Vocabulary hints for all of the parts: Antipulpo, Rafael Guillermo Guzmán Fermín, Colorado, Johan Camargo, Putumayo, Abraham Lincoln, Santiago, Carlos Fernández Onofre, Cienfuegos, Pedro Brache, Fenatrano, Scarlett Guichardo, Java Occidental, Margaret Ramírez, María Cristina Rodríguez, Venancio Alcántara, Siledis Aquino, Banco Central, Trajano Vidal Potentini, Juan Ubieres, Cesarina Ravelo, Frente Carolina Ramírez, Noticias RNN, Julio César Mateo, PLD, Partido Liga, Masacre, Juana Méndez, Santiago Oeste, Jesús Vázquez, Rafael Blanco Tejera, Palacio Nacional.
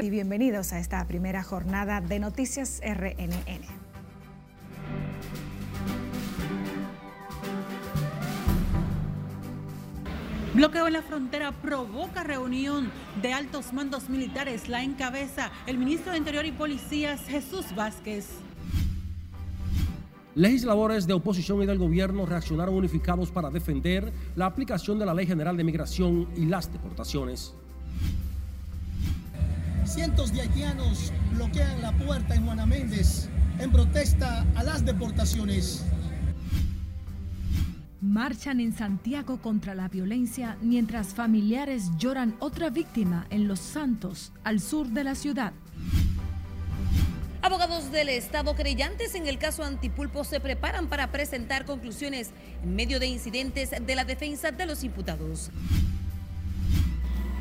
Y bienvenidos a esta primera jornada de Noticias RNN. Bloqueo en la frontera provoca reunión de altos mandos militares. La encabeza el ministro de Interior y Policías, Jesús Vázquez. Legisladores de oposición y del gobierno reaccionaron unificados para defender la aplicación de la Ley General de Migración y las deportaciones. Cientos de haitianos bloquean la puerta en Juana Méndez en protesta a las deportaciones. Marchan en Santiago contra la violencia mientras familiares lloran otra víctima en Los Santos, al sur de la ciudad. Abogados del Estado creyentes en el caso Antipulpo se preparan para presentar conclusiones en medio de incidentes de la defensa de los imputados.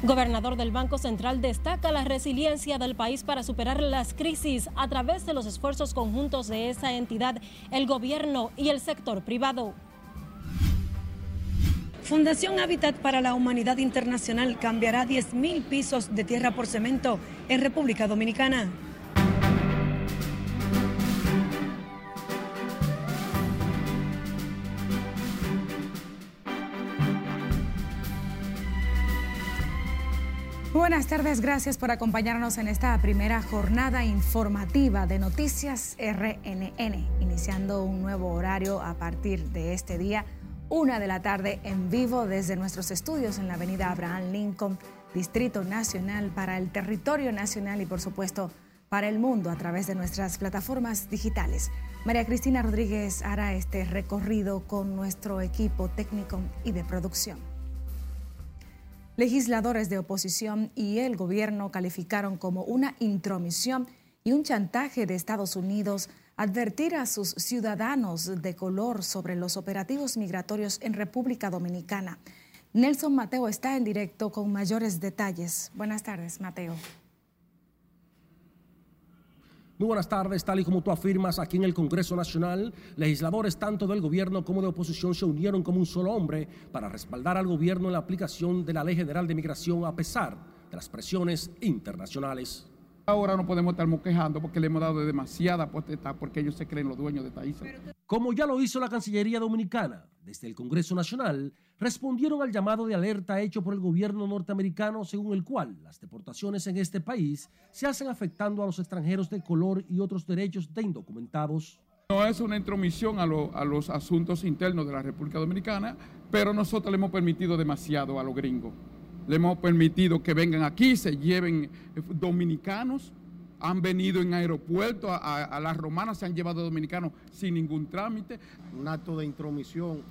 Gobernador del Banco Central destaca la resiliencia del país para superar las crisis a través de los esfuerzos conjuntos de esa entidad, el gobierno y el sector privado. Fundación Hábitat para la Humanidad Internacional cambiará 10.000 pisos de tierra por cemento en República Dominicana. Buenas tardes, gracias por acompañarnos en esta primera jornada informativa de Noticias RNN, iniciando un nuevo horario a partir de este día, 1 de la tarde en vivo desde nuestros estudios en la avenida Abraham Lincoln, Distrito Nacional, para el territorio nacional y por supuesto para el mundo a través de nuestras plataformas digitales. María Cristina Rodríguez hará este recorrido con nuestro equipo técnico y de producción. Legisladores de oposición y el gobierno calificaron como una intromisión y un chantaje de Estados Unidos advertir a sus ciudadanos de color sobre los operativos migratorios en República Dominicana. Nelson Mateo está en directo con mayores detalles. Buenas tardes, Mateo. Muy buenas tardes, tal y como tú afirmas, aquí en el Congreso Nacional, legisladores tanto del gobierno como de oposición se unieron como un solo hombre para respaldar al gobierno en la aplicación de la Ley General de Migración a pesar de las presiones internacionales. Ahora no podemos estarnos quejando porque le hemos dado demasiada potestad porque ellos se creen los dueños de esta isla. Como ya lo hizo la Cancillería Dominicana, desde el Congreso Nacional respondieron al llamado de alerta hecho por el gobierno norteamericano, según el cual las deportaciones en este país se hacen afectando a los extranjeros de color y otros derechos de indocumentados. No es una intromisión a los asuntos internos de la República Dominicana, pero nosotros le hemos permitido demasiado a los gringos. Le hemos permitido que vengan aquí, se lleven dominicanos, han venido en aeropuertos, a las romanas se han llevado dominicanos sin ningún trámite. Un acto de intromisión,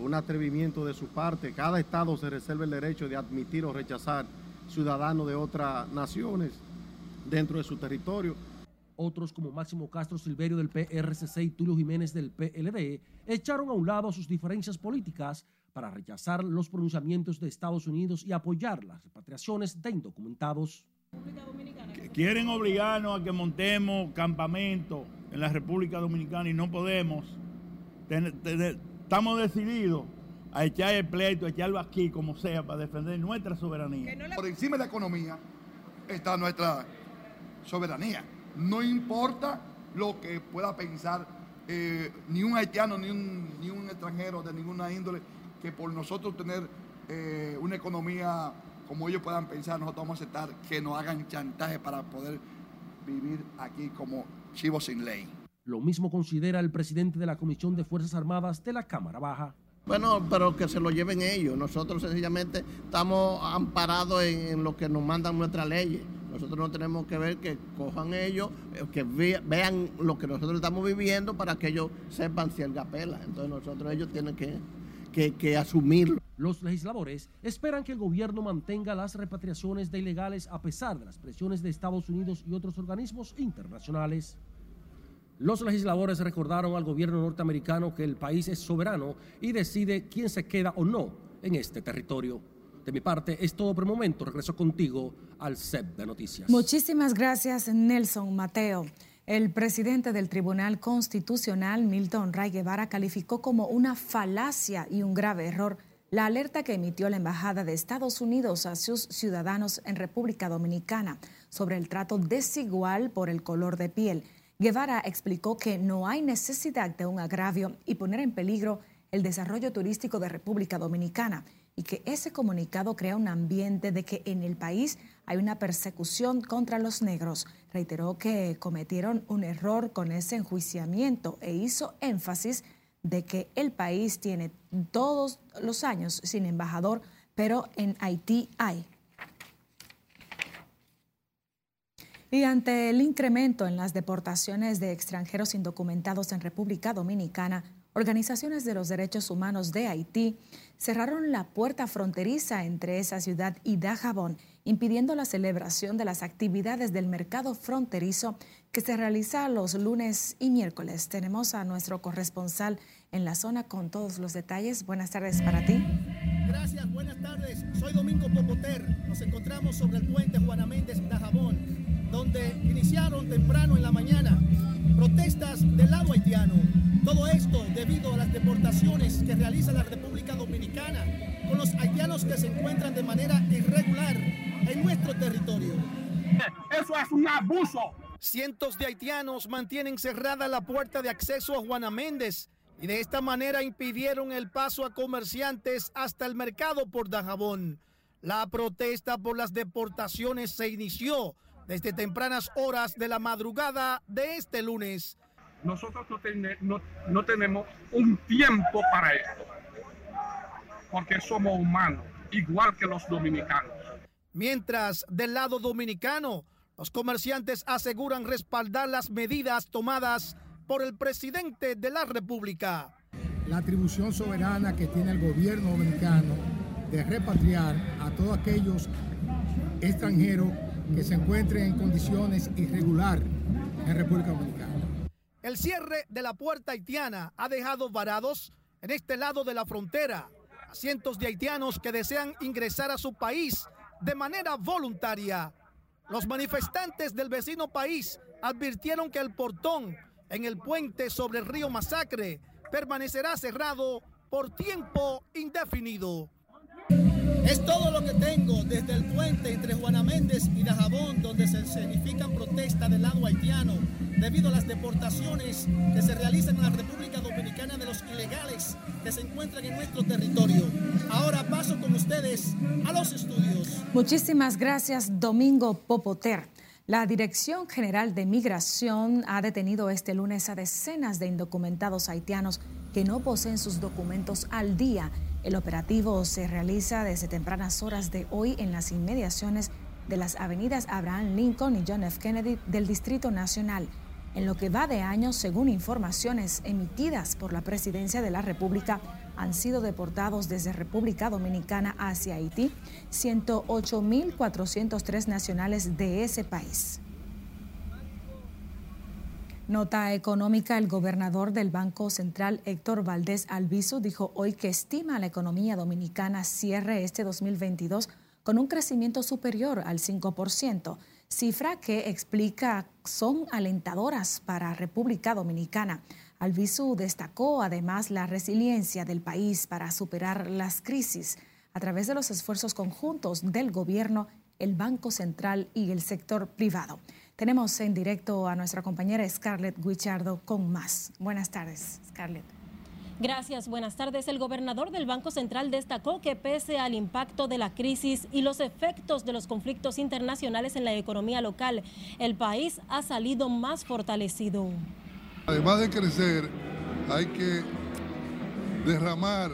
un atrevimiento de su parte. Cada estado se reserva el derecho de admitir o rechazar ciudadanos de otras naciones dentro de su territorio. Otros como Máximo Castro Silverio del PRCC y Tulio Jiménez del PLD echaron a un lado sus diferencias políticas para rechazar los pronunciamientos de Estados Unidos y apoyar las repatriaciones de indocumentados. Quieren obligarnos a que montemos campamento en la República Dominicana y no podemos. Estamos decididos a echar el pleito, a echarlo aquí como sea, para defender nuestra soberanía. Por encima de la economía está nuestra soberanía. No importa lo que pueda pensar ni un haitiano, ni un extranjero de ninguna índole, que por nosotros tener una economía como ellos puedan pensar, nosotros vamos a aceptar que nos hagan chantaje para poder vivir aquí como chivos sin ley. Lo mismo considera el presidente de la Comisión de Fuerzas Armadas de la Cámara Baja. Bueno, pero que se lo lleven ellos. Nosotros sencillamente estamos amparados en lo que nos mandan nuestras leyes. Nosotros no tenemos que ver que cojan ellos, que vean lo que nosotros estamos viviendo para que ellos sepan si el gapela. Entonces ellos tienen que asumirlo. Los legisladores esperan que el gobierno mantenga las repatriaciones de ilegales a pesar de las presiones de Estados Unidos y otros organismos internacionales. Los legisladores recordaron al gobierno norteamericano que el país es soberano y decide quién se queda o no en este territorio. De mi parte, es todo por el momento. Regreso contigo al set de noticias. Muchísimas gracias, Nelson Mateo. El presidente del Tribunal Constitucional, Milton Ray Guevara, calificó como una falacia y un grave error la alerta que emitió la Embajada de Estados Unidos a sus ciudadanos en República Dominicana sobre el trato desigual por el color de piel. Guevara explicó que no hay necesidad de un agravio y poner en peligro el desarrollo turístico de República Dominicana y que ese comunicado crea un ambiente de que en el país hay una persecución contra los negros. Reiteró que cometieron un error con ese enjuiciamiento e hizo énfasis de que el país tiene todos los años sin embajador, pero en Haití hay. Y ante el incremento en las deportaciones de extranjeros indocumentados en República Dominicana, organizaciones de los derechos humanos de Haití cerraron la puerta fronteriza entre esa ciudad y Dajabón, impidiendo la celebración de las actividades del mercado fronterizo que se realiza los lunes y miércoles. Tenemos a nuestro corresponsal en la zona con todos los detalles. Buenas tardes para ti. Gracias, buenas tardes. Soy Domingo Popoter. Nos encontramos sobre el puente Juana Méndez, Dajabón, donde iniciaron temprano en la mañana protestas del lado haitiano. Todo esto debido a las deportaciones que realiza la República Dominicana con los haitianos que se encuentran de manera irregular en nuestro territorio. Eso es un abuso. Cientos de haitianos mantienen cerrada la puerta de acceso a Juana Méndez y de esta manera impidieron el paso a comerciantes hasta el mercado por Dajabón. La protesta por las deportaciones se inició desde tempranas horas de la madrugada de este lunes. Nosotros no tenemos un tiempo para esto, porque somos humanos, igual que los dominicanos. Mientras, del lado dominicano, los comerciantes aseguran respaldar las medidas tomadas por el presidente de la República. La atribución soberana que tiene el gobierno dominicano de repatriar a todos aquellos extranjeros que se encuentren en condiciones irregulares en República Dominicana. El cierre de la puerta haitiana ha dejado varados en este lado de la frontera a cientos de haitianos que desean ingresar a su país de manera voluntaria. Los manifestantes del vecino país advirtieron que el portón en el puente sobre el río Masacre permanecerá cerrado por tiempo indefinido. Es todo lo que tengo desde el puente entre Juana Méndez y Dajabón, donde se significan protestas del lado haitiano debido a las deportaciones que se realizan en la República Dominicana de los ilegales que se encuentran en nuestro territorio. Ahora paso con ustedes a los estudios. Muchísimas gracias, Domingo Popoter. La Dirección General de Migración ha detenido este lunes a decenas de indocumentados haitianos que no poseen sus documentos al día. El operativo se realiza desde tempranas horas de hoy en las inmediaciones de las avenidas Abraham Lincoln y John F. Kennedy del Distrito Nacional. En lo que va de año, según informaciones emitidas por la Presidencia de la República, han sido deportados desde República Dominicana hacia Haití 108.403 nacionales de ese país. Nota económica: el gobernador del Banco Central, Héctor Valdez Albizu, dijo hoy que estima la economía dominicana cierre este 2022 con un crecimiento superior al 5%, cifra que explica son alentadoras para República Dominicana. Albizu destacó además la resiliencia del país para superar las crisis a través de los esfuerzos conjuntos del gobierno, el Banco Central y el sector privado. Tenemos en directo a nuestra compañera Scarlett Guichardo con más. Buenas tardes, Scarlett. Gracias, buenas tardes. El gobernador del Banco Central destacó que pese al impacto de la crisis y los efectos de los conflictos internacionales en la economía local, el país ha salido más fortalecido. Además de crecer, hay que derramar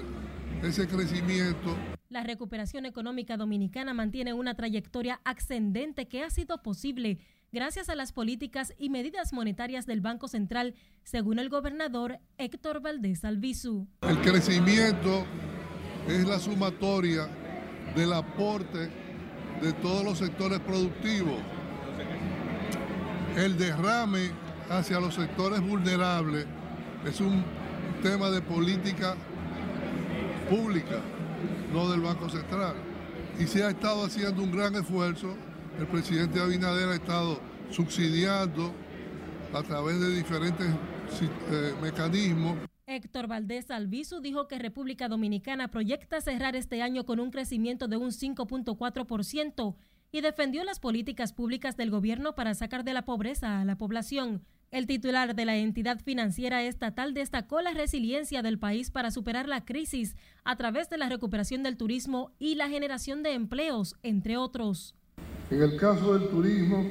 ese crecimiento. La recuperación económica dominicana mantiene una trayectoria ascendente que ha sido posible gracias a las políticas y medidas monetarias del Banco Central, según el gobernador Héctor Valdez Albizu. El crecimiento es la sumatoria del aporte de todos los sectores productivos. El derrame hacia los sectores vulnerables es un tema de política pública, no del Banco Central. Y se ha estado haciendo un gran esfuerzo. El presidente Abinader ha estado subsidiando a través de diferentes mecanismos. Héctor Valdez Albizu dijo que República Dominicana proyecta cerrar este año con un crecimiento de un 5.4% y defendió las políticas públicas del gobierno para sacar de la pobreza a la población. El titular de la entidad financiera estatal destacó la resiliencia del país para superar la crisis a través de la recuperación del turismo y la generación de empleos, entre otros. En el caso del turismo,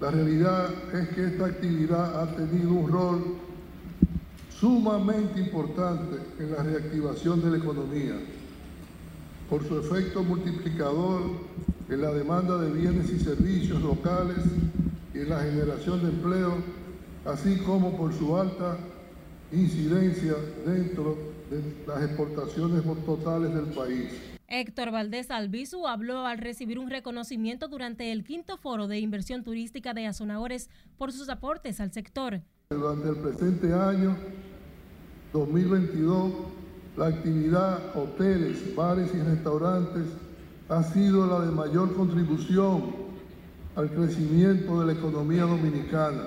la realidad es que esta actividad ha tenido un rol sumamente importante en la reactivación de la economía, por su efecto multiplicador en la demanda de bienes y servicios locales y en la generación de empleo, así como por su alta incidencia dentro de las exportaciones totales del país. Héctor Valdez Albizu habló al recibir un reconocimiento durante el 5º Foro de Inversión Turística de Asonahores por sus aportes al sector. Durante el presente año 2022, la actividad hoteles, bares y restaurantes ha sido la de mayor contribución al crecimiento de la economía dominicana,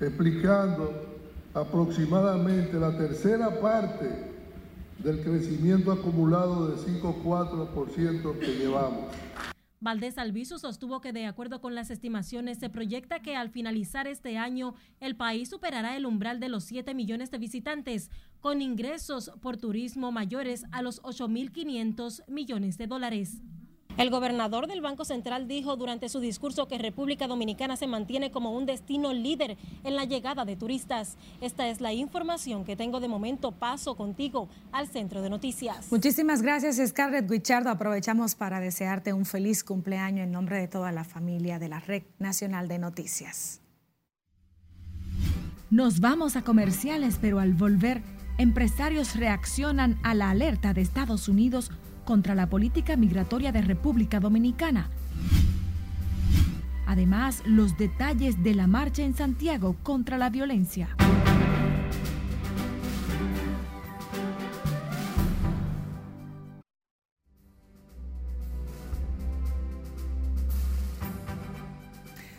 explicando aproximadamente la tercera parte del crecimiento acumulado del 5.4% que llevamos. Valdez Albizu sostuvo que de acuerdo con las estimaciones se proyecta que al finalizar este año el país superará el umbral de los 7 millones de visitantes con ingresos por turismo mayores a los 8.500 millones de dólares. El gobernador del Banco Central dijo durante su discurso que República Dominicana se mantiene como un destino líder en la llegada de turistas. Esta es la información que tengo de momento. Paso contigo al Centro de Noticias. Muchísimas gracias, Scarlett Guichardo. Aprovechamos para desearte un feliz cumpleaños en nombre de toda la familia de la Red Nacional de Noticias. Nos vamos a comerciales, pero al volver, empresarios reaccionan a la alerta de Estados Unidos contra la política migratoria de República Dominicana. Además, los detalles de la marcha en Santiago contra la violencia.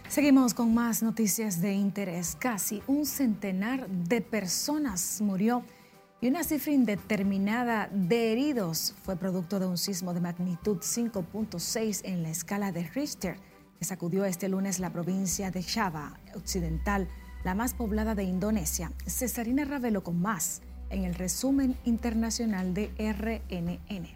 Seguimos con más noticias de interés. Casi un centenar de personas murió y una cifra indeterminada de heridos fue producto de un sismo de magnitud 5.6 en la escala de Richter, que sacudió este lunes la provincia de Java Occidental, la más poblada de Indonesia. Cesarina Ravelo con más en el resumen internacional de RNN.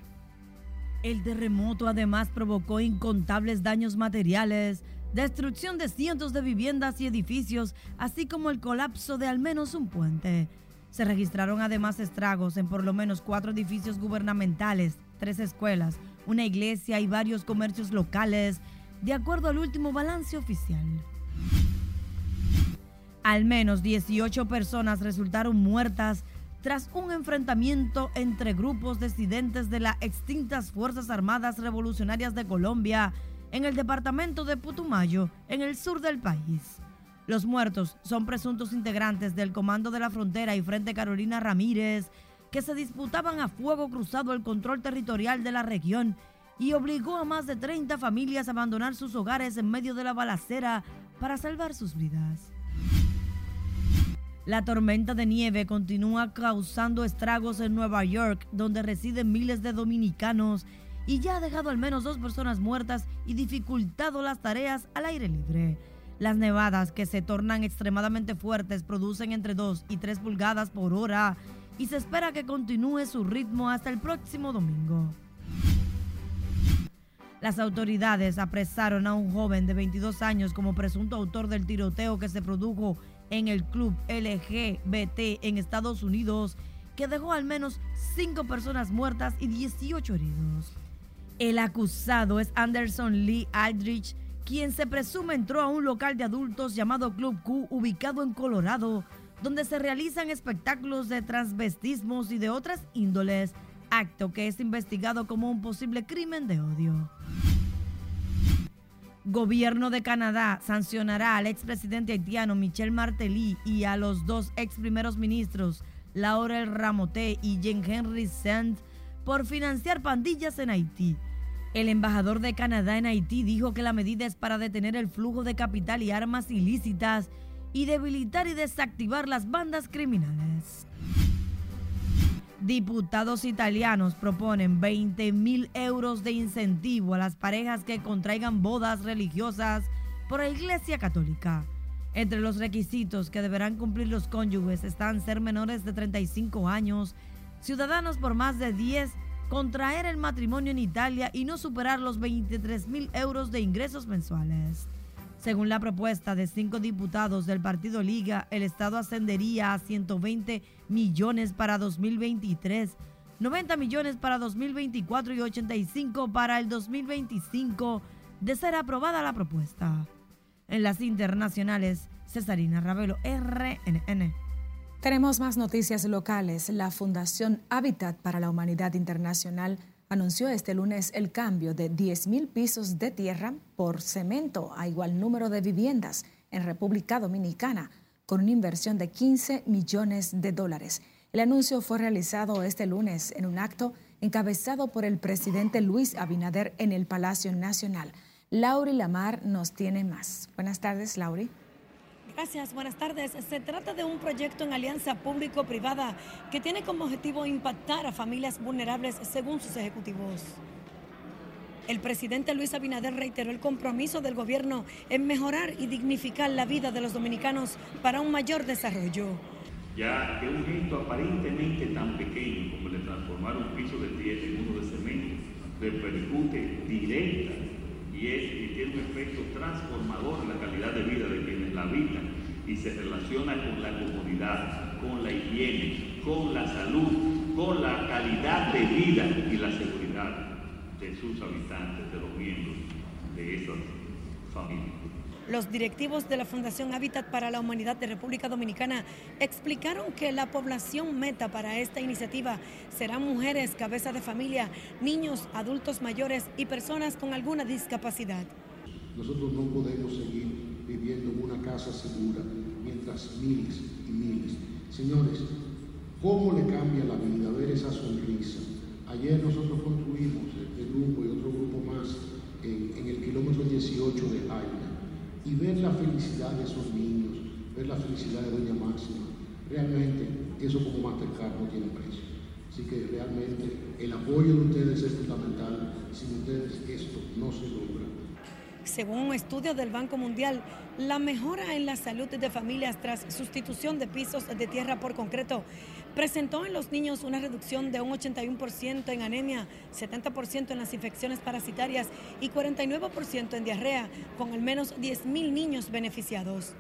El terremoto además provocó incontables daños materiales, destrucción de cientos de viviendas y edificios, así como el colapso de al menos un puente. Se registraron además estragos en por lo menos 4 edificios gubernamentales, 3 escuelas, una iglesia y varios comercios locales, de acuerdo al último balance oficial. Al menos 18 personas resultaron muertas tras un enfrentamiento entre grupos disidentes de las extintas Fuerzas Armadas Revolucionarias de Colombia en el departamento de Putumayo, en el sur del país. Los muertos son presuntos integrantes del Comando de la Frontera y Frente Carolina Ramírez, que se disputaban a fuego cruzado el control territorial de la región y obligó a más de 30 familias a abandonar sus hogares en medio de la balacera para salvar sus vidas. La tormenta de nieve continúa causando estragos en Nueva York, donde residen miles de dominicanos, y ya ha dejado al menos 2 personas muertas y dificultado las tareas al aire libre. Las nevadas, que se tornan extremadamente fuertes, producen entre 2 y 3 pulgadas por hora y se espera que continúe su ritmo hasta el próximo domingo. Las autoridades apresaron a un joven de 22 años como presunto autor del tiroteo que se produjo en el club LGBT en Estados Unidos, que dejó al menos 5 personas muertas y 18 heridos. El acusado es Anderson Lee Aldrich, quien se presume entró a un local de adultos llamado Club Q, ubicado en Colorado, donde se realizan espectáculos de transvestismos y de otras índoles, acto que es investigado como un posible crimen de odio. Gobierno de Canadá sancionará al expresidente haitiano Michel Martelly y a los 2 ex primeros ministros, Laurel Ramoté y Jean-Henri Saint, por financiar pandillas en Haití. El embajador de Canadá en Haití dijo que la medida es para detener el flujo de capital y armas ilícitas y debilitar y desactivar las bandas criminales. diputados italianos proponen 20,000 euros de incentivo a las parejas que contraigan bodas religiosas por la Iglesia Católica. Entre los requisitos que deberán cumplir los cónyuges están ser menores de 35 años, ciudadanos por más de 10, contraer el matrimonio en Italia y no superar los 23,000 euros de ingresos mensuales. Según la propuesta de 5 diputados del partido Liga, el Estado ascendería a 120 millones para 2023, 90 millones para 2024 y 85 para el 2025, de ser aprobada la propuesta. En las internacionales, Cesarina Ravelo, RNN. Tenemos más noticias locales. La Fundación Hábitat para la Humanidad Internacional anunció este lunes el cambio de 10,000 pisos de tierra por cemento a igual número de viviendas en República Dominicana, con una inversión de $15 millones. El anuncio fue realizado este lunes en un acto encabezado por el presidente Luis Abinader en el Palacio Nacional. Lauri Lamar nos tiene más. Buenas tardes, Lauri. Gracias, buenas tardes. Se trata de un proyecto en alianza público-privada que tiene como objetivo impactar a familias vulnerables según sus ejecutivos. El presidente Luis Abinader reiteró el compromiso del gobierno en mejorar y dignificar la vida de los dominicanos para un mayor desarrollo. Ya que un gesto aparentemente tan pequeño como el de transformar un piso de tierra en uno de cemento repercute directa y tiene un efecto transformador en la calidad de vida de quienes la habitan y se relaciona con la comodidad, con la higiene, con la salud, con la calidad de vida y la seguridad de sus habitantes, de los miembros de esas familias. Los directivos de la Fundación Hábitat para la Humanidad de República Dominicana explicaron que la población meta para esta iniciativa serán mujeres, cabezas de familia, niños, adultos mayores y personas con alguna discapacidad. Nosotros no podemos seguir viviendo en una casa segura mientras miles y miles. Señores, ¿cómo le cambia la vida ver esa sonrisa? Ayer nosotros construimos este grupo y otro grupo más en el kilómetro 18 de Jaina. Y ver la felicidad de esos niños, ver la felicidad de doña Máxima, realmente eso como Mastercard no tiene precio. Así que realmente el apoyo de ustedes es fundamental, sin ustedes esto no se logra. Según un estudio del Banco Mundial, la mejora en la salud de familias tras sustitución de pisos de tierra por concreto presentó en los niños una reducción de un 81% en anemia, 70% en las infecciones parasitarias y 49% en diarrea, con al menos 10,000 niños beneficiados.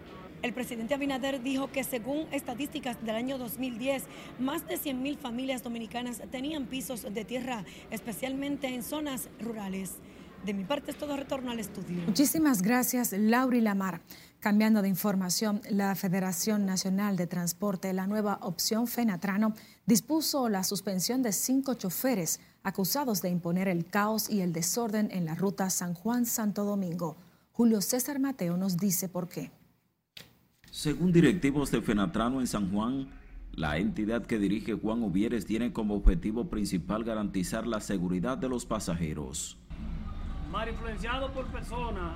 El presidente Abinader dijo que según estadísticas del año 2010, más de 100,000 familias dominicanas tenían pisos de tierra, especialmente en zonas rurales. De mi parte es todo, retorno al estudio. Muchísimas gracias, Lauri Lamar. Cambiando de información, la Federación Nacional de Transporte, la nueva opción Fenatrano, dispuso la suspensión de 5 choferes acusados de imponer el caos y el desorden en la ruta San Juan-Santo Domingo. Julio César Mateo nos dice por qué. Según directivos de Fenatrano en San Juan, la entidad que dirige Juan Ubieres tiene como objetivo principal garantizar la seguridad de los pasajeros. Mal influenciado por personas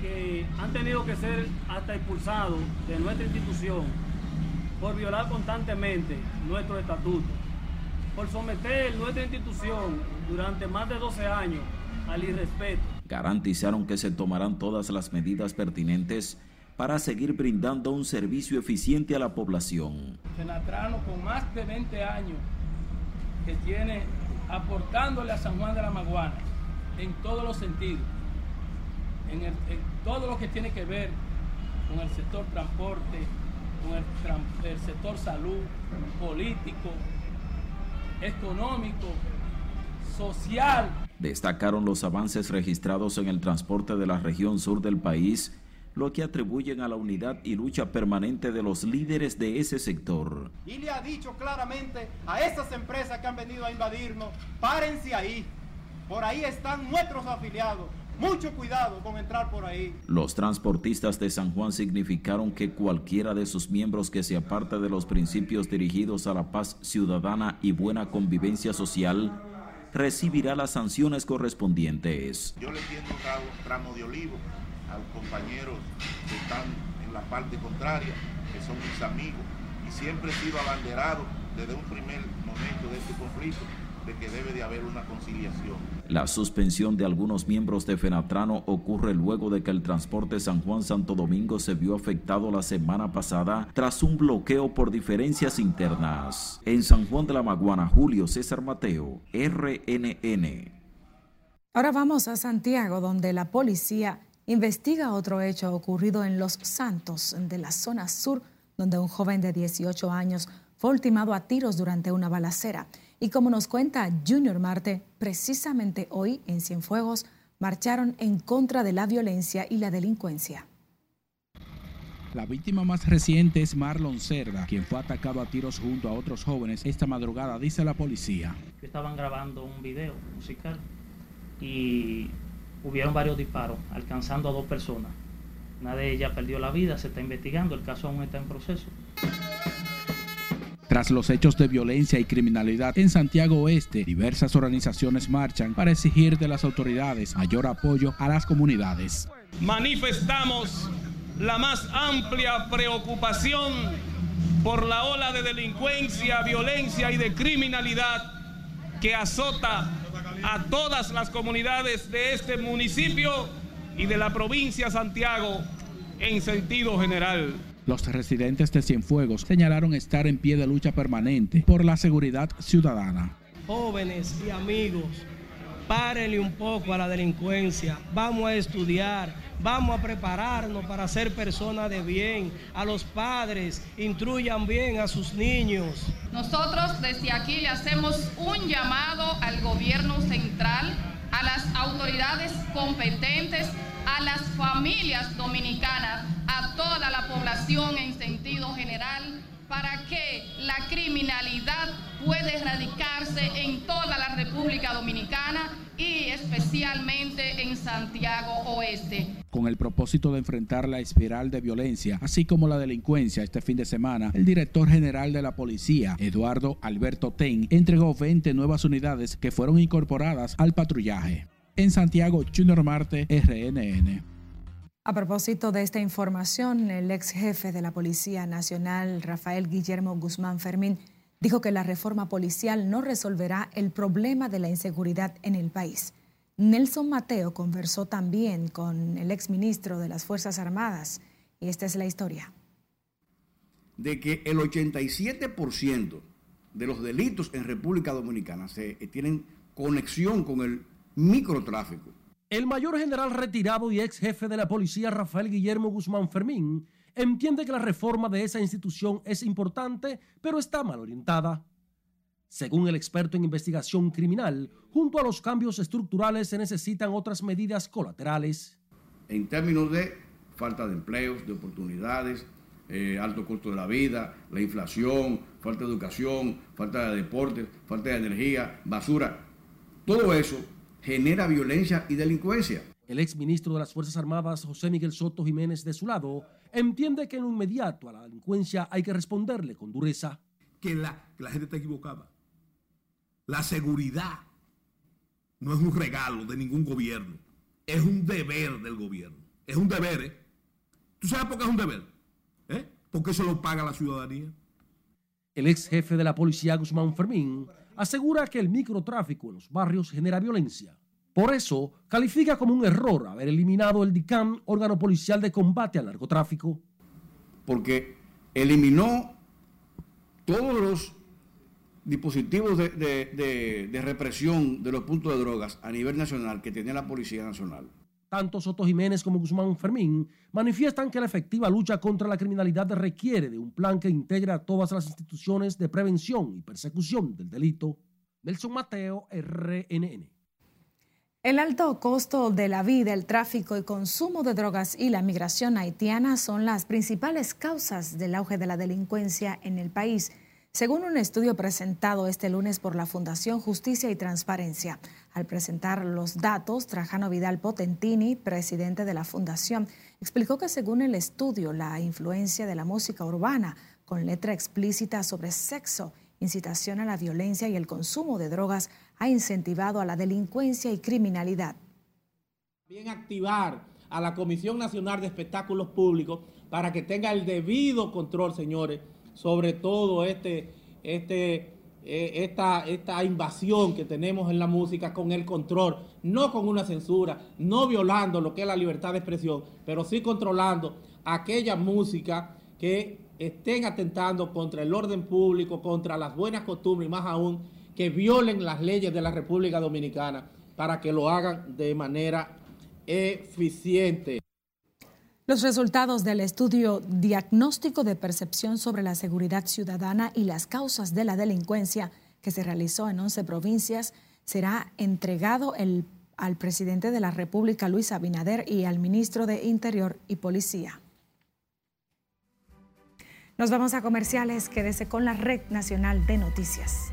que han tenido que ser hasta expulsados de nuestra institución por violar constantemente nuestro estatuto, por someter nuestra institución durante más de 12 años al irrespeto. Garantizaron que se tomarán todas las medidas pertinentes para seguir brindando un servicio eficiente a la población. Fenatrano, con más de 20 años que tiene aportándole a San Juan de la Maguana, en todos los sentidos, en todo lo que tiene que ver con el sector transporte, con el sector salud, político, económico, social. Destacaron los avances registrados en el transporte de la región sur del país, lo que atribuyen a la unidad y lucha permanente de los líderes de ese sector. Y le ha dicho claramente a esas empresas que han venido a invadirnos, párense ahí. Por ahí están nuestros afiliados. Mucho cuidado con entrar por ahí. Los transportistas de San Juan significaron que cualquiera de sus miembros que se aparte de los principios dirigidos a la paz ciudadana y buena convivencia social recibirá las sanciones correspondientes. Yo le tiendo un ramo de olivo a los compañeros que están en la parte contraria, que son mis amigos, y siempre he sido abanderado desde un primer momento de este conflicto de que debe de haber una conciliación. La suspensión de algunos miembros de Fenatrano ocurre luego de que el transporte San Juan-Santo Domingo se vio afectado la semana pasada tras un bloqueo por diferencias internas. En San Juan de la Maguana, Julio César Mateo, RNN. Ahora vamos a Santiago, donde la policía investiga otro hecho ocurrido en Los Santos, de la zona sur, donde un joven de 18 años fue ultimado a tiros durante una balacera. Y como nos cuenta Junior Marte, precisamente hoy en Cienfuegos marcharon en contra de la violencia y la delincuencia. La víctima más reciente es Marlon Cerda, quien fue atacado a tiros junto a otros jóvenes esta madrugada, dice la policía. Estaban grabando un video musical y hubieron varios disparos, alcanzando a dos personas. Una de ellas perdió la vida, se está investigando, el caso aún está en proceso. Tras los hechos de violencia y criminalidad en Santiago Oeste, diversas organizaciones marchan para exigir de las autoridades mayor apoyo a las comunidades. Manifestamos la más amplia preocupación por la ola de delincuencia, violencia y de criminalidad que azota a todas las comunidades de este municipio y de la provincia de Santiago en sentido general. Los residentes de Cienfuegos señalaron estar en pie de lucha permanente por la seguridad ciudadana. Jóvenes y amigos, párenle un poco a la delincuencia, vamos a estudiar, vamos a prepararnos para ser personas de bien. A los padres, instruyan bien a sus niños. Nosotros desde aquí le hacemos un llamado al gobierno central, a las autoridades competentes, a las familias dominicanas, a toda la población en sentido general, para que la criminalidad pueda erradicarse en toda la República Dominicana y especialmente en Santiago Oeste. Con el propósito de enfrentar la espiral de violencia, así como la delincuencia, este fin de semana, el director general de la policía, Eduardo Alberto Ten, entregó 20 nuevas unidades que fueron incorporadas al patrullaje. En Santiago, Junior Marte, RNN. A propósito de esta información, el ex jefe de la Policía Nacional, Rafael Guillermo Guzmán Fermín, dijo que la reforma policial no resolverá el problema de la inseguridad en el país. Nelson Mateo conversó también con el exministro de las Fuerzas Armadas y esta es la historia. De que el 87% de los delitos en República Dominicana tienen conexión con el microtráfico. El mayor general retirado y ex jefe de la policía Rafael Guillermo Guzmán Fermín entiende que la reforma de esa institución es importante, pero está mal orientada. Según el experto en investigación criminal, junto a los cambios estructurales se necesitan otras medidas colaterales. En términos de falta de empleos, de oportunidades, alto costo de la vida, la inflación, falta de educación, falta de deportes, falta de energía, basura, todo eso genera violencia y delincuencia. El exministro de las Fuerzas Armadas, José Miguel Soto Jiménez, de su lado, entiende que en lo inmediato a la delincuencia hay que responderle con dureza. Que la gente está equivocada. La seguridad no es un regalo de ningún gobierno, es un deber del gobierno. Es un deber, ¿eh? ¿Tú sabes por qué es un deber? Porque eso lo paga la ciudadanía. El ex jefe de la policía, Guzmán Fermín, asegura que el microtráfico en los barrios genera violencia. Por eso, califica como un error haber eliminado el DICAM, órgano policial de combate al narcotráfico. Porque eliminó todos los dispositivos de represión de los puntos de drogas a nivel nacional que tenía la Policía Nacional. Tanto Soto Jiménez como Guzmán Fermín manifiestan que la efectiva lucha contra la criminalidad requiere de un plan que integre a todas las instituciones de prevención y persecución del delito. Nelson Mateo, RNN. El alto costo de la vida, el tráfico y consumo de drogas y la migración haitiana son las principales causas del auge de la delincuencia en el país, según un estudio presentado este lunes por la Fundación Justicia y Transparencia. Al presentar los datos, Trajano Vidal Potentini, presidente de la Fundación, explicó que según el estudio, la influencia de la música urbana, con letra explícita sobre sexo, incitación a la violencia y el consumo de drogas, ha incentivado a la delincuencia y criminalidad. También activar a la Comisión Nacional de Espectáculos Públicos para que tenga el debido control, señores, sobre todo este esta invasión que tenemos en la música con el control, no con una censura, no violando lo que es la libertad de expresión, pero sí controlando aquella música que estén atentando contra el orden público, contra las buenas costumbres y más aún que violen las leyes de la República Dominicana, para que lo hagan de manera eficiente. Los resultados del estudio Diagnóstico de Percepción sobre la Seguridad Ciudadana y las Causas de la Delincuencia, que se realizó en 11 provincias, será entregado al presidente de la República, Luis Abinader, y al ministro de Interior y Policía. Nos vamos a comerciales. Quédese con la Red Nacional de Noticias.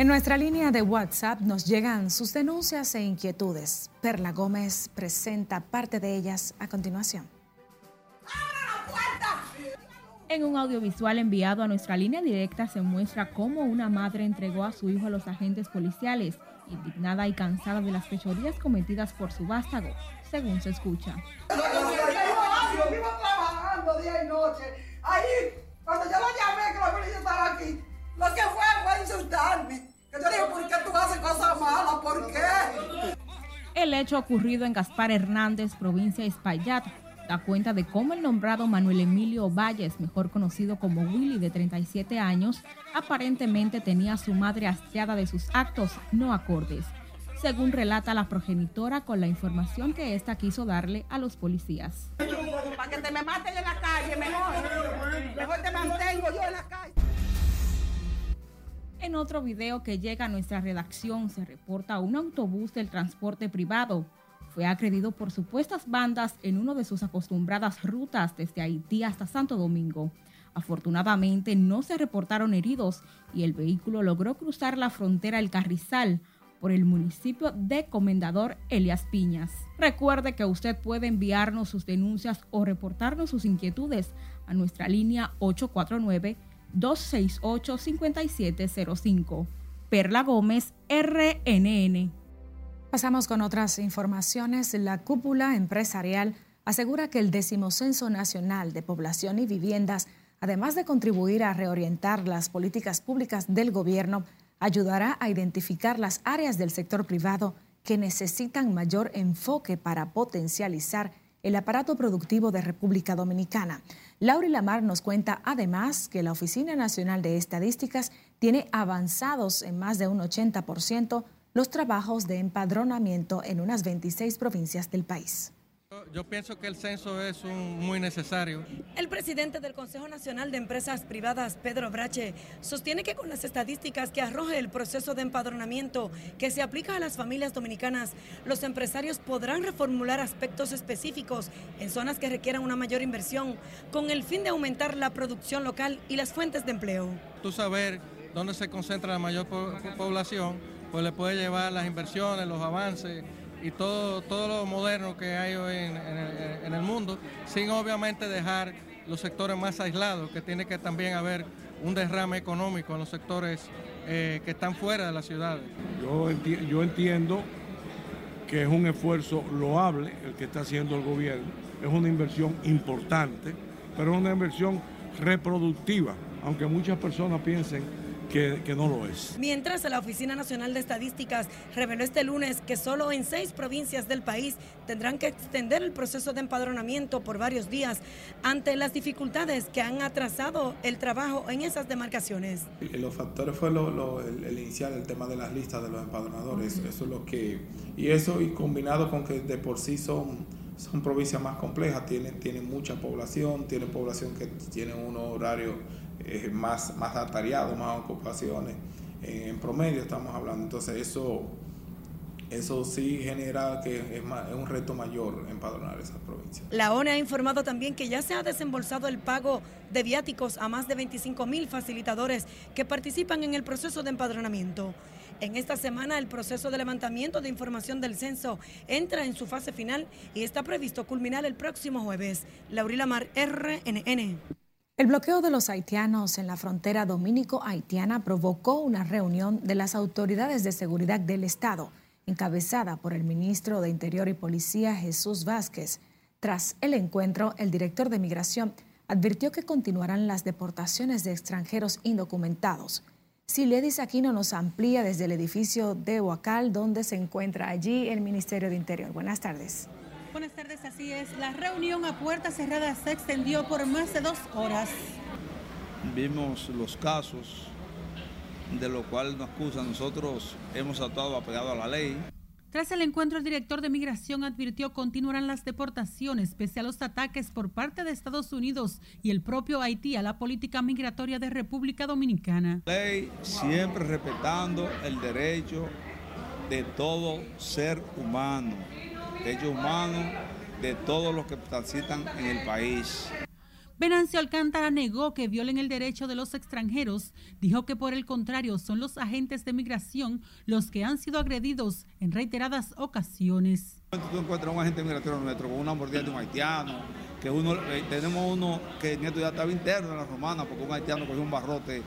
En nuestra línea de WhatsApp nos llegan sus denuncias e inquietudes. Perla Gómez presenta parte de ellas a continuación. En un audiovisual enviado a nuestra línea directa se muestra cómo una madre entregó a su hijo a los agentes policiales, indignada y cansada de las fechorías cometidas por su vástago, según se escucha. Vivo trabajando día y noche. Ahí, cuando yo lo llamé, que la policía estaba aquí, lo que fue insultarme. Yo le digo, ¿por qué tú haces cosas malas? ¿Por qué? El hecho ocurrido en Gaspar Hernández, provincia de Espaillat, da cuenta de cómo el nombrado Manuel Emilio Valles, mejor conocido como Willy, de 37 años, aparentemente tenía a su madre hastiada de sus actos no acordes, según relata la progenitora con la información que ésta quiso darle a los policías. Para que te me maten en la calle, mejor te mantengo yo en la calle. En otro video que llega a nuestra redacción se reporta un autobús del transporte privado. Fue agredido por supuestas bandas en una de sus acostumbradas rutas desde Haití hasta Santo Domingo. Afortunadamente no se reportaron heridos y el vehículo logró cruzar la frontera El Carrizal por el municipio de Comendador Elias Piñas. Recuerde que usted puede enviarnos sus denuncias o reportarnos sus inquietudes a nuestra línea 849 268-5705. Perla Gómez, RNN. Pasamos con otras informaciones. La cúpula empresarial asegura que el 10º Censo Nacional de Población y Viviendas, además de contribuir a reorientar las políticas públicas del gobierno, ayudará a identificar las áreas del sector privado que necesitan mayor enfoque para potencializar el aparato productivo de República Dominicana. Laura Lamar nos cuenta además que la Oficina Nacional de Estadísticas tiene avanzados en más de un 80% los trabajos de empadronamiento en unas 26 provincias del país. Yo pienso que el censo es muy necesario. El presidente del Consejo Nacional de Empresas Privadas, Pedro Brache, sostiene que con las estadísticas que arroje el proceso de empadronamiento que se aplica a las familias dominicanas, los empresarios podrán reformular aspectos específicos en zonas que requieran una mayor inversión, con el fin de aumentar la producción local y las fuentes de empleo. Tú saber dónde se concentra la mayor población, pues le puede llevar las inversiones, los avances y todo lo moderno que hay hoy en el mundo, sin obviamente dejar los sectores más aislados, que tiene que también haber un derrame económico en los sectores que están fuera de las ciudades. Yo entiendo que es un esfuerzo loable el que está haciendo el gobierno, es una inversión importante, pero es una inversión reproductiva, aunque muchas personas piensen que no lo es. Mientras, la Oficina Nacional de Estadísticas reveló este lunes que solo en 6 provincias del país tendrán que extender el proceso de empadronamiento por varios días ante las dificultades que han atrasado el trabajo en esas demarcaciones. Los factores fue el inicial, el tema de las listas de los empadronadores, eso es lo que... Y eso, y combinado con que de por sí son provincias más complejas, tienen mucha población, tienen población que tiene un horario más atareado, más ocupaciones, en promedio estamos hablando. Entonces eso sí genera que es un reto mayor empadronar esas provincias. La ONE ha informado también que ya se ha desembolsado el pago de viáticos a más de 25.000 facilitadores que participan en el proceso de empadronamiento. En esta semana el proceso de levantamiento de información del censo entra en su fase final y está previsto culminar el próximo jueves. Laurila Mar, RNN. El bloqueo de los haitianos en la frontera dominico-haitiana provocó una reunión de las autoridades de seguridad del Estado, encabezada por el ministro de Interior y Policía, Jesús Vázquez. Tras el encuentro, el director de Migración advirtió que continuarán las deportaciones de extranjeros indocumentados. Siledis Aquino nos amplía desde el edificio de Huacal, donde se encuentra allí el Ministerio de Interior. Buenas tardes. Buenas tardes, así es. La reunión a puerta cerrada se extendió por más de 2 horas. Vimos los casos de los cuales nos acusan. Nosotros hemos actuado apegado a la ley. Tras el encuentro, el director de Migración advirtió continuarán las deportaciones pese a los ataques por parte de Estados Unidos y el propio Haití a la política migratoria de República Dominicana. La ley siempre respetando el derecho de todo ser humano, derecho humano de todos los que transitan en el país. Venancio Alcántara negó que violen el derecho de los extranjeros, dijo que por el contrario son los agentes de migración los que han sido agredidos en reiteradas ocasiones. Tú encuentras un agente migratorio nuestro con una mordida de un haitiano, que tenemos uno que nieto ya estaba interno en la Romana porque un haitiano cogió un barrote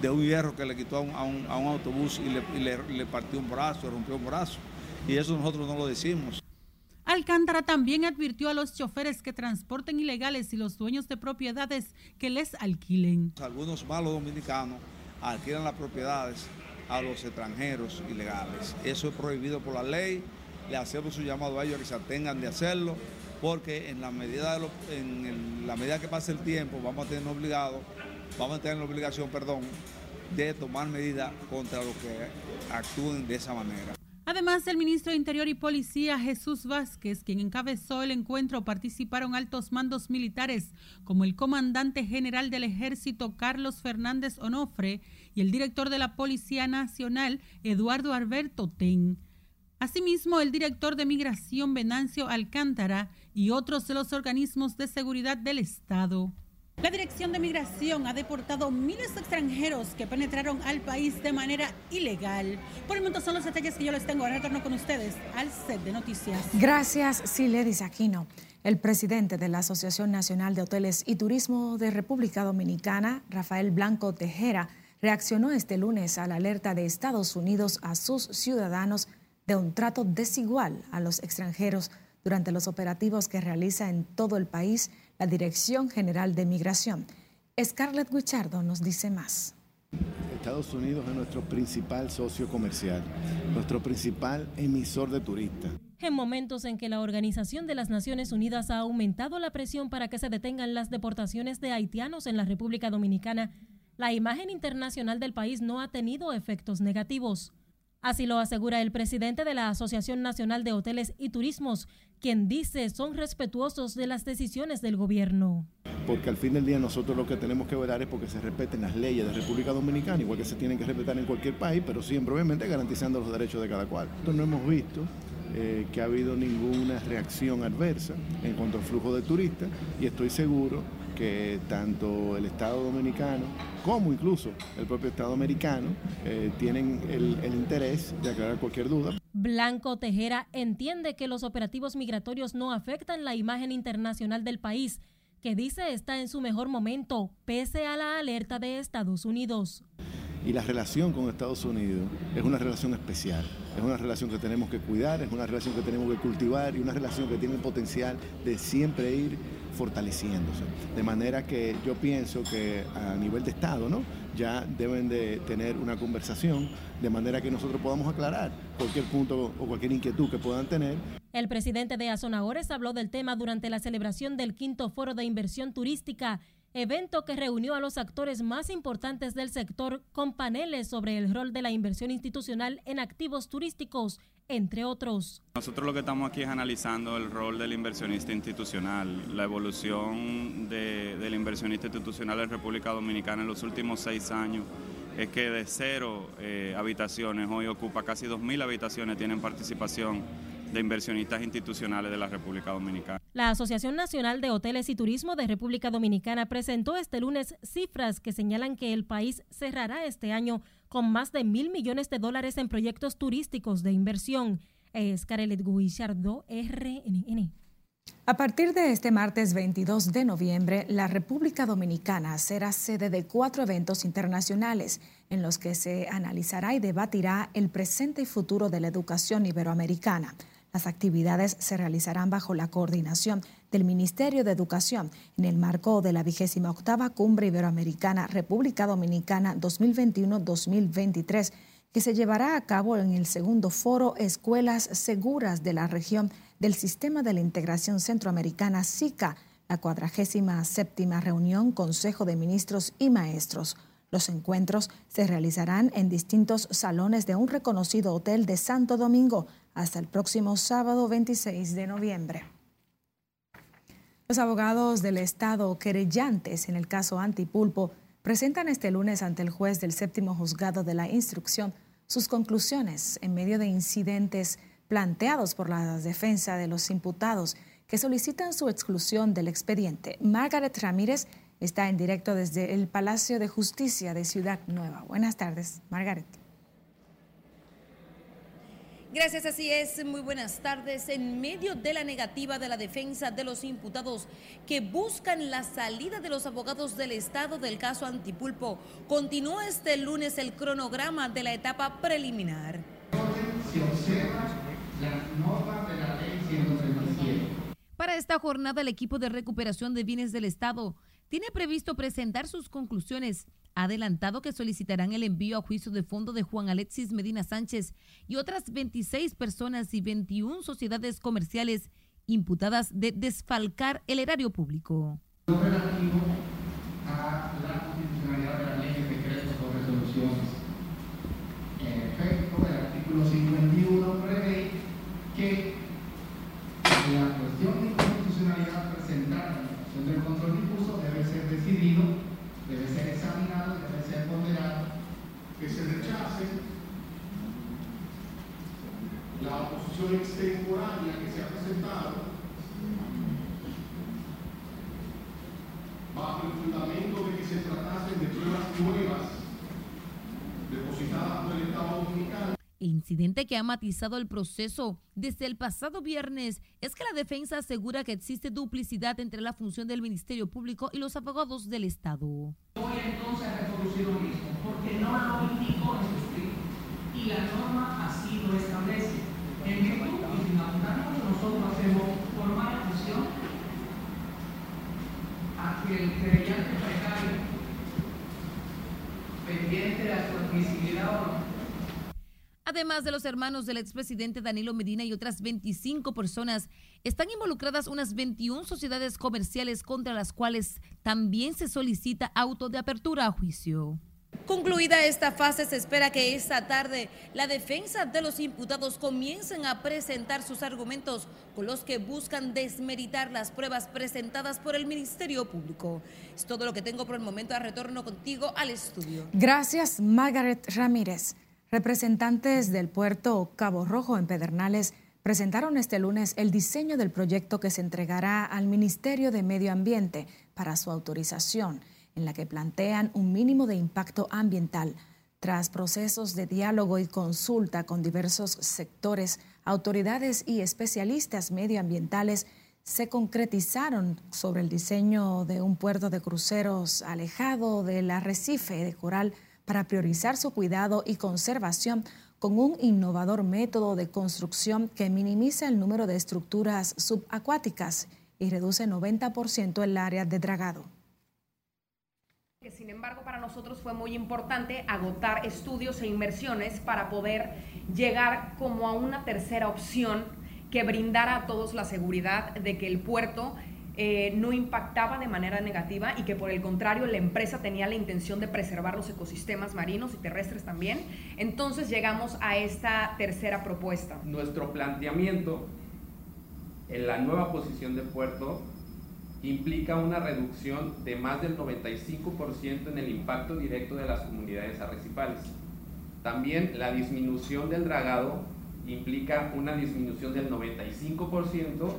de un hierro que le quitó a un autobús y le partió un brazo, le rompió un brazo, y eso nosotros no lo decimos. Alcántara también advirtió a los choferes que transporten ilegales y los dueños de propiedades que les alquilen. Algunos malos dominicanos alquilan las propiedades a los extranjeros ilegales. Eso es prohibido por la ley. Le hacemos un llamado a ellos que se atengan de hacerlo, porque en la medida que pase el tiempo vamos a tener la obligación de tomar medidas contra los que actúen de esa manera. Además, el ministro de Interior y Policía, Jesús Vázquez, quien encabezó el encuentro, participaron altos mandos militares como el comandante general del Ejército, Carlos Fernández Onofre, y el director de la Policía Nacional, Eduardo Alberto Ten. Asimismo, el director de Migración, Venancio Alcántara, y otros de los organismos de seguridad del Estado. La Dirección de Migración ha deportado miles de extranjeros que penetraron al país de manera ilegal. Por el momento son los detalles que yo les tengo. Ahora retorno con ustedes al set de noticias. Gracias, Siledis Aquino. El presidente de la Asociación Nacional de Hoteles y Turismo de República Dominicana, Rafael Blanco Tejera, reaccionó este lunes a la alerta de Estados Unidos a sus ciudadanos de un trato desigual a los extranjeros durante los operativos que realiza en todo el país la Dirección General de Migración. Scarlett Guichardo nos dice más. Estados Unidos es nuestro principal socio comercial, nuestro principal emisor de turistas. En momentos en que la Organización de las Naciones Unidas ha aumentado la presión para que se detengan las deportaciones de haitianos en la República Dominicana, la imagen internacional del país no ha tenido efectos negativos. Así lo asegura el presidente de la Asociación Nacional de Hoteles y Turismos, quien dice son respetuosos de las decisiones del gobierno. Porque al fin del día nosotros lo que tenemos que velar es porque se respeten las leyes de República Dominicana, igual que se tienen que respetar en cualquier país, pero siempre obviamente garantizando los derechos de cada cual. Nosotros no hemos visto que ha habido ninguna reacción adversa en cuanto al flujo de turistas, y estoy seguro que tanto el Estado Dominicano como incluso el propio Estado americano tienen el interés de aclarar cualquier duda. Blanco Tejera entiende que los operativos migratorios no afectan la imagen internacional del país, que dice está en su mejor momento, pese a la alerta de Estados Unidos. Y la relación con Estados Unidos es una relación especial, es una relación que tenemos que cuidar, es una relación que tenemos que cultivar y una relación que tiene el potencial de siempre ir fortaleciéndose. De manera que yo pienso que a nivel de Estado, ¿no?, ya deben de tener una conversación de manera que nosotros podamos aclarar cualquier punto o cualquier inquietud que puedan tener. El presidente de Asonahores habló del tema durante la celebración del 5º Foro de Inversión Turística, evento que reunió a los actores más importantes del sector con paneles sobre el rol de la inversión institucional en activos turísticos, entre otros. Nosotros lo que estamos aquí es analizando el rol del inversionista institucional, la evolución del inversionista institucional en República Dominicana en los últimos 6 años. Es que de 0 habitaciones, hoy ocupa casi 2.000 habitaciones, tienen participación de inversionistas institucionales de la República Dominicana. La Asociación Nacional de Hoteles y Turismo de República Dominicana presentó este lunes cifras que señalan que el país cerrará este año con más de $1.000 millones en proyectos turísticos de inversión. Scarlett Guichardo, RNN. A partir de este martes 22 de noviembre, la República Dominicana será sede de 4 eventos internacionales en los que se analizará y debatirá el presente y futuro de la educación iberoamericana. Las actividades se realizarán bajo la coordinación del Ministerio de Educación en el marco de la 28ª Cumbre Iberoamericana República Dominicana 2021-2023, que se llevará a cabo en el segundo foro Escuelas Seguras de la Región del Sistema de la Integración Centroamericana SICA, la 47ª reunión Consejo de Ministros y Maestros. Los encuentros se realizarán en distintos salones de un reconocido hotel de Santo Domingo hasta el próximo sábado 26 de noviembre. Los abogados del Estado querellantes en el caso Antipulpo presentan este lunes ante el juez del 7º Juzgado de la Instrucción sus conclusiones en medio de incidentes planteados por la defensa de los imputados que solicitan su exclusión del expediente. Margaret Ramírez está en directo desde el Palacio de Justicia de Ciudad Nueva. Buenas tardes, Margaret. Gracias, así es. Muy buenas tardes. En medio de la negativa de la defensa de los imputados que buscan la salida de los abogados del Estado del caso Antipulpo, continuó este lunes el cronograma de la etapa preliminar. Se observa las normas de la ley 137. Para esta jornada, el equipo de recuperación de bienes del Estado tiene previsto presentar sus conclusiones. Adelantado que solicitarán el envío a juicio de fondo de Juan Alexis Medina Sánchez y otras 26 personas y 21 sociedades comerciales imputadas de desfalcar el erario público. Relativo a la constitucionalidad de la ley de decretos o resoluciones. En efecto, el artículo 51 prevé que la cuestión de constitucionalidad presentada en la función del control difuso debe ser decidido, debe ser examinado, debe ser ponderado, que se rechace la oposición extemporánea que se ha presentado bajo el fundamento de que se tratase de pruebas nuevas depositadas por el Estado Dominicano. El incidente que ha matizado el proceso desde el pasado viernes es que la defensa asegura que existe duplicidad entre la función del Ministerio Público y los abogados del Estado. Voy entonces a reproducir lo mismo, porque no lo indico en su escrito y la norma así lo establece. En virtud y sin abundar mucho, nosotros hacemos formar atención a que el creyente precario, pendiente de su admisibilidad o no. Además de los hermanos del expresidente Danilo Medina y otras 25 personas, están involucradas unas 21 sociedades comerciales contra las cuales también se solicita auto de apertura a juicio. Concluida esta fase, se espera que esta tarde la defensa de los imputados comiencen a presentar sus argumentos con los que buscan desmeritar las pruebas presentadas por el Ministerio Público. Es todo lo que tengo por el momento. Retorno contigo al estudio. Gracias, Margaret Ramírez. Representantes del puerto Cabo Rojo en Pedernales presentaron este lunes el diseño del proyecto que se entregará al Ministerio de Medio Ambiente para su autorización, en la que plantean un mínimo de impacto ambiental. Tras procesos de diálogo y consulta con diversos sectores, autoridades y especialistas medioambientales, se concretizaron sobre el diseño de un puerto de cruceros alejado del arrecife de coral para priorizar su cuidado y conservación con un innovador método de construcción que minimiza el número de estructuras subacuáticas y reduce 90% el área de dragado. Sin embargo, para nosotros fue muy importante agotar estudios e inversiones para poder llegar como a una tercera opción que brindara a todos la seguridad de que el puerto no impactaba de manera negativa y que por el contrario la empresa tenía la intención de preservar los ecosistemas marinos y terrestres también. Entonces llegamos a esta tercera propuesta. Nuestro planteamiento en la nueva posición de puerto implica una reducción de más del 95% en el impacto directo de las comunidades arrecifales. También la disminución del dragado implica una disminución del 95%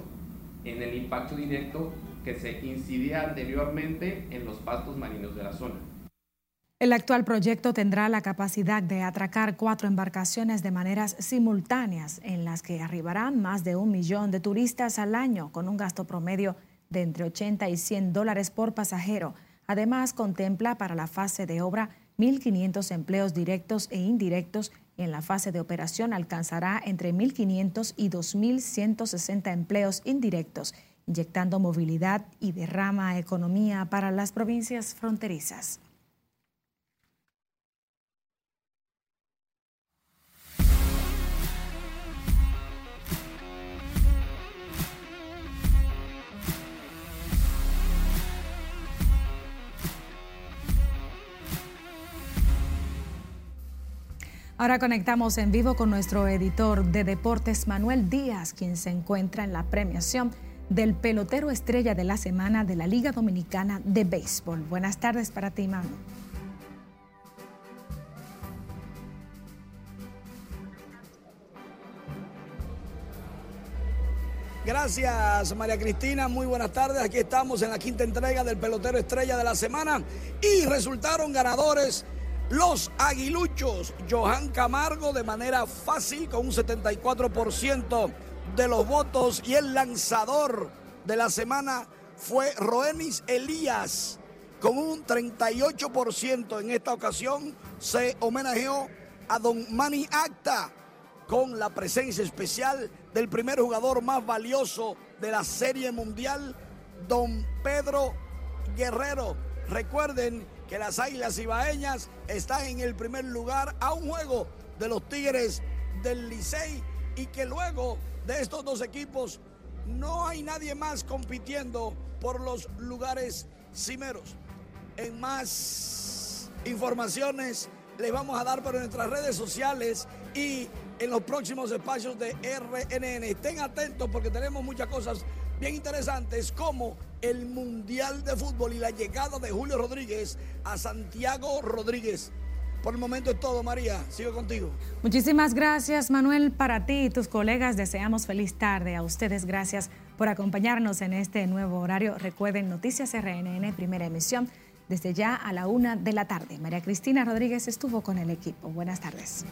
en el impacto directo que se incidía anteriormente en los pastos marinos de la zona. El actual proyecto tendrá la capacidad de atracar 4 embarcaciones de maneras simultáneas, en las que arribarán más de 1 millón de turistas al año, con un gasto promedio de entre 80 y 100 dólares por pasajero. Además, contempla para la fase de obra 1.500 empleos directos e indirectos, y en la fase de operación alcanzará entre 1.500 y 2.160 empleos indirectos, inyectando movilidad y derrama economía para las provincias fronterizas. Ahora conectamos en vivo con nuestro editor de deportes, Manuel Díaz, quien se encuentra en la premiación del pelotero estrella de la semana de la Liga Dominicana de Béisbol. Buenas tardes para ti, Manu. Gracias, María Cristina. Muy buenas tardes. Aquí estamos en la 5ª entrega del pelotero estrella de la semana y resultaron ganadores los aguiluchos. Johan Camargo de manera fácil con un 74% de los votos, y el lanzador de la semana fue Roenis Elías con un 38%. En esta ocasión se homenajeó a don Manny Acta con la presencia especial del primer jugador más valioso de la Serie Mundial, don Pedro Guerrero. Recuerden que las Águilas Ibaeñas están en el primer lugar a un juego de los Tigres del Licey, y que luego de estos dos equipos no hay nadie más compitiendo por los lugares cimeros. En más informaciones les vamos a dar por nuestras redes sociales y en los próximos espacios de RNN. Estén atentos porque tenemos muchas cosas bien interesantes, como el Mundial de Fútbol y la llegada de Julio Rodríguez a Santiago Rodríguez. Por el momento es todo, María. Sigo contigo. Muchísimas gracias, Manuel. Para ti y tus colegas deseamos feliz tarde. A ustedes, gracias por acompañarnos en este nuevo horario. Recuerden, Noticias RNN, primera emisión, desde ya a la 1 de la tarde. María Cristina Rodríguez estuvo con el equipo. Buenas tardes.